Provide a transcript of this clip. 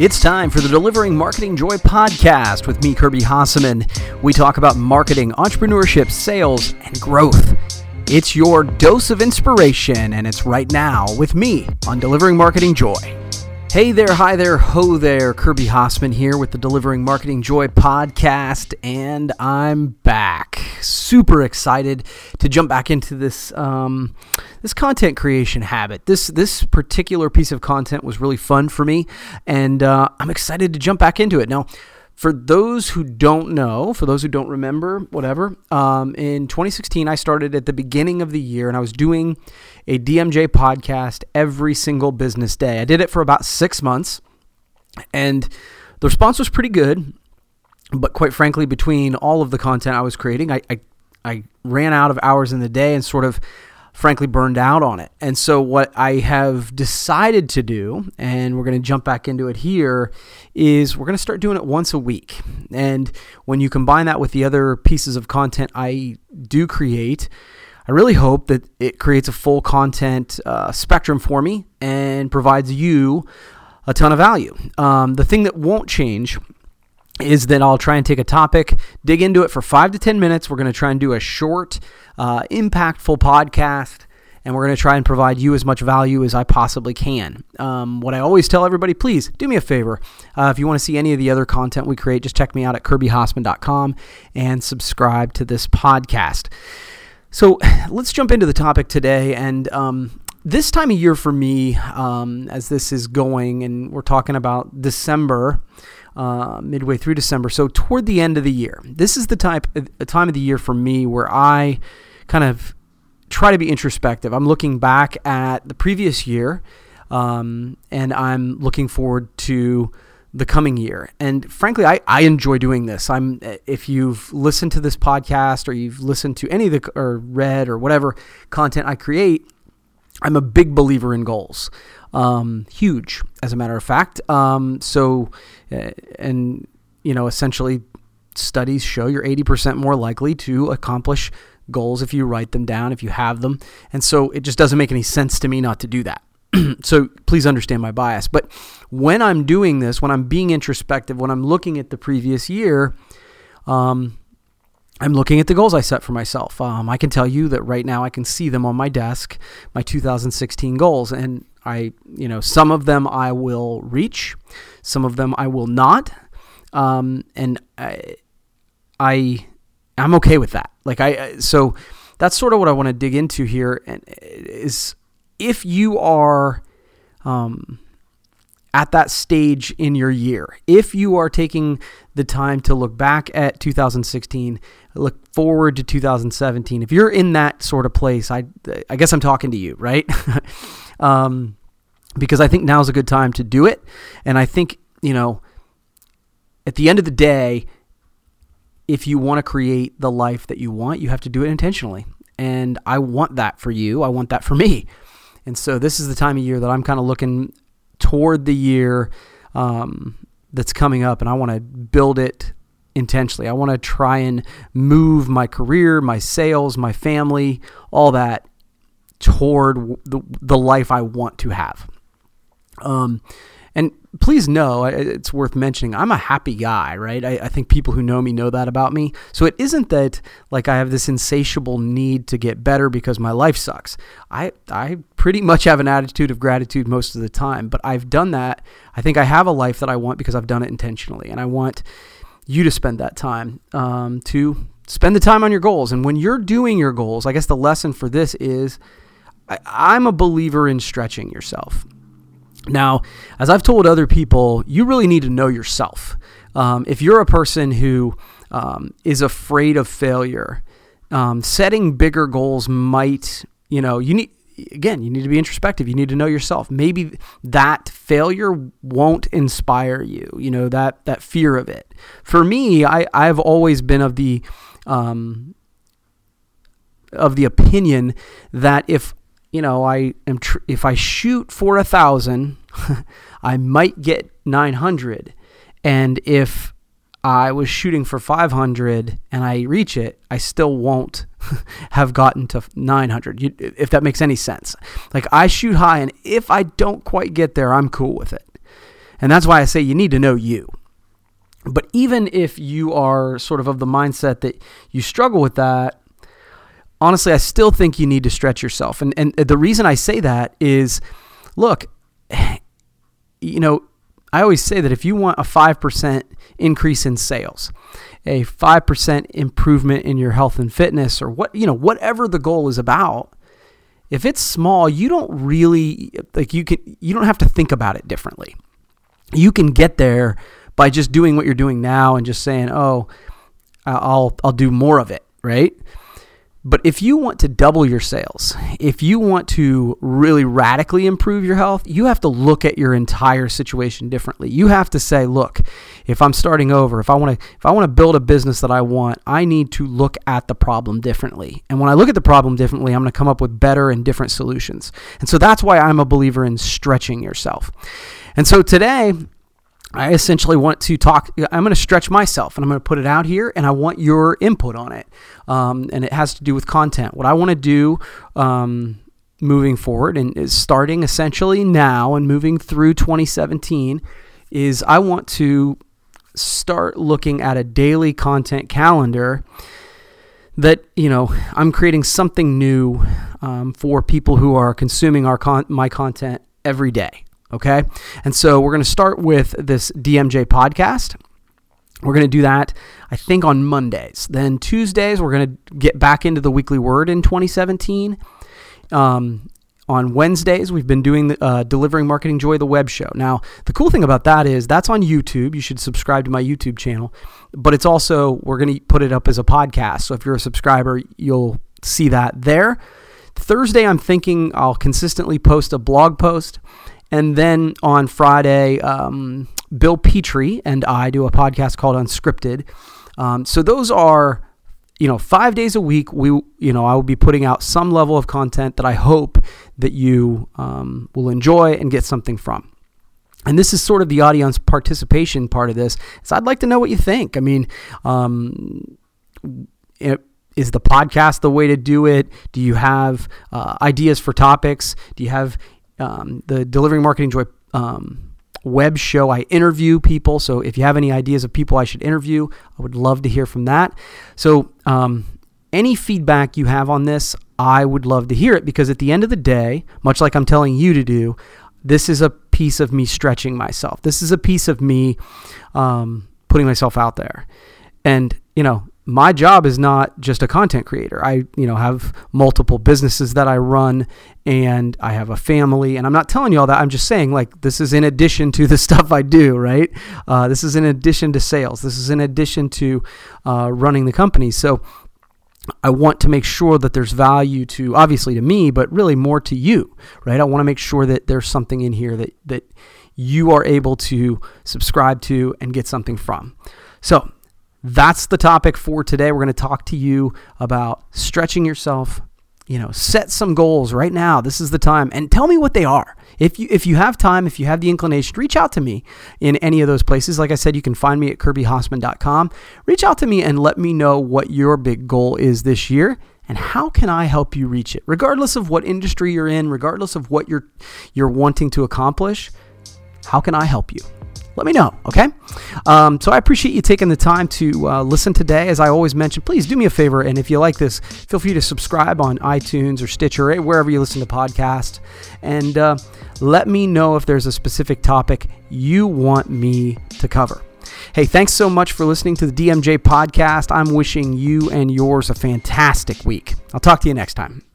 It's time for the Delivering Marketing Joy podcast with me, Kirby Hassemann. We talk about marketing, entrepreneurship, sales, and growth. It's your dose of inspiration, and it's right now with me on Delivering Marketing Joy. Hey there, hi there, ho there, Kirby Hoffman here with the Delivering Marketing Joy podcast, and I'm back. Super excited to jump back into this this content creation habit. This particular piece of content was really fun for me, and I'm excited to jump back into it. Now, for those who don't know, for those who don't remember, whatever, in 2016, I started at the beginning of the year, and I was doing a DMJ podcast every single business day. I did it for about 6 months, and the response was pretty good, but quite frankly, between all of the content I was creating, I ran out of hours in the day and sort of frankly burned out on it. And so what I have decided to do, and we're going to jump back into it here, is we're going to start doing it once a week. And when you combine that with the other pieces of content I do create, I really hope that it creates a full content spectrum for me and provides you a ton of value. The thing that won't change is that I'll try and take a topic, dig into it for 5 to 10 minutes. We're going to try and do a short, impactful podcast, and we're going to try and provide you as much value as I possibly can. What I always tell everybody, please do me a favor. If you want to see any of the other content we create, just check me out at KirbyHosman.com and subscribe to this podcast. So let's jump into the topic today. And this time of year for me, as this is going, and we're talking about December, midway through December, so toward the end of the year. This is the time of the year for me where I kind of try to be introspective. I'm looking back at the previous year, and I'm looking forward to the coming year. And frankly, I enjoy doing this. If you've listened to this podcast or you've listened to any of the or read or whatever content I create, I'm a big believer in goals. Huge, as a matter of fact. And you know, essentially studies show you're 80% more likely to accomplish goals if you write them down, if you have them. And so it just doesn't make any sense to me not to do that. So please understand my bias. But when I'm doing this, when I'm being introspective, when I'm looking at the previous year, I'm looking at the goals I set for myself. I can tell you that right now I can see them on my desk, my 2016 goals. And some of them I will reach, some of them I will not. And I'm okay with that. So that's sort of what I want to dig into here, and is if you are at that stage in your year, if you are taking the time to look back at 2016, look forward to 2017, if you're in that sort of place, I guess I'm talking to you, right? Because I think now's a good time to do it. And I think, at the end of the day, if you want to create the life that you want, you have to do it intentionally. And I want that for you. I want that for me. And so this is the time of year that I'm kind of looking toward the year that's coming up, and I want to build it intentionally. I want to try and move my career, my sales, my family, all that toward the life I want to have. And please know, it's worth mentioning, I'm a happy guy, right? I think people who know me know that about me. So it isn't that I have this insatiable need to get better because my life sucks. I pretty much have an attitude of gratitude most of the time, but I've done that. I think I have a life that I want because I've done it intentionally, and I want you to spend that time to spend the time on your goals. And when you're doing your goals, I guess the lesson for this is I'm a believer in stretching yourself. Now, as I've told other people, you really need to know yourself. If you're a person who is afraid of failure, setting bigger goals might, you need to be introspective. You need to know yourself. Maybe that failure won't inspire you, that fear of it. For me, I've always been of the opinion that if I shoot for 1,000, I might get 900. And if I was shooting for 500 and I reach it, I still won't have gotten to 900, if that makes any sense. I shoot high, and if I don't quite get there, I'm cool with it. And that's why I say you need to know you. But even if you are sort of the mindset that you struggle with that, honestly, I still think you need to stretch yourself. And the reason I say that is, look, you know, I always say that if you want a 5% increase in sales, a 5% improvement in your health and fitness, or what, you know, whatever the goal is about, if it's small, you don't really, like, you don't have to think about it differently. You can get there by just doing what you're doing now and just saying, oh, I'll do more of it, right? But if you want to double your sales, if you want to really radically improve your health, you have to look at your entire situation differently. You have to say, look, if I'm starting over, if I want to build a business that I want, I need to look at the problem differently. And when I look at the problem differently, I'm going to come up with better and different solutions. And so that's why I'm a believer in stretching yourself. And so today, I essentially want to talk, I'm going to stretch myself and I'm going to put it out here and I want your input on it. And it has to do with content. What I want to do moving forward and is starting essentially now and moving through 2017 is I want to start looking at a daily content calendar that, you know, I'm creating something new for people who are consuming my content every day. Okay, and so we're going to start with this DMJ podcast. We're going to do that, I think, on Mondays. Then Tuesdays, we're going to get back into the Weekly Word in 2017. On Wednesdays, we've been doing the Delivering Marketing Joy, the web show. Now, the cool thing about that is that's on YouTube. You should subscribe to my YouTube channel. But it's also, we're going to put it up as a podcast. So if you're a subscriber, you'll see that there. Thursday, I'm thinking I'll consistently post a blog post. And then on Friday, Bill Petrie and I do a podcast called Unscripted. So those are, 5 days a week. I will be putting out some level of content that I hope that you will enjoy and get something from. And this is sort of the audience participation part of this. So I'd like to know what you think. I mean, is the podcast the way to do it? Do you have ideas for topics? Do you have the Delivering Marketing Joy web show, I interview people. So if you have any ideas of people I should interview, I would love to hear from that. So any feedback you have on this, I would love to hear it, because at the end of the day, much like I'm telling you to do, this is a piece of me stretching myself. This is a piece of me putting myself out there. And, my job is not just a content creator. I, have multiple businesses that I run and I have a family, and I'm not telling you all that. I'm just saying, like, this is in addition to the stuff I do, right? This is in addition to sales. This is in addition to running the company. So I want to make sure that there's value to, obviously to me, but really more to you, right? I want to make sure that there's something in here that you are able to subscribe to and get something from. So that's the topic for today. We're going to talk to you about stretching yourself. Set some goals right now. This is the time. And tell me what they are. If you have time, if you have the inclination, reach out to me in any of those places. Like I said, you can find me at KirbyHosman.com. Reach out to me and let me know what your big goal is this year and how can I help you reach it. Regardless of what industry you're in, regardless of what you're wanting to accomplish, how can I help you? Let me know, okay? So I appreciate you taking the time to listen today. As I always mention, please do me a favor, and if you like this, feel free to subscribe on iTunes or Stitcher or wherever you listen to podcasts, and let me know if there's a specific topic you want me to cover. Hey, thanks so much for listening to the DMJ podcast. I'm wishing you and yours a fantastic week. I'll talk to you next time.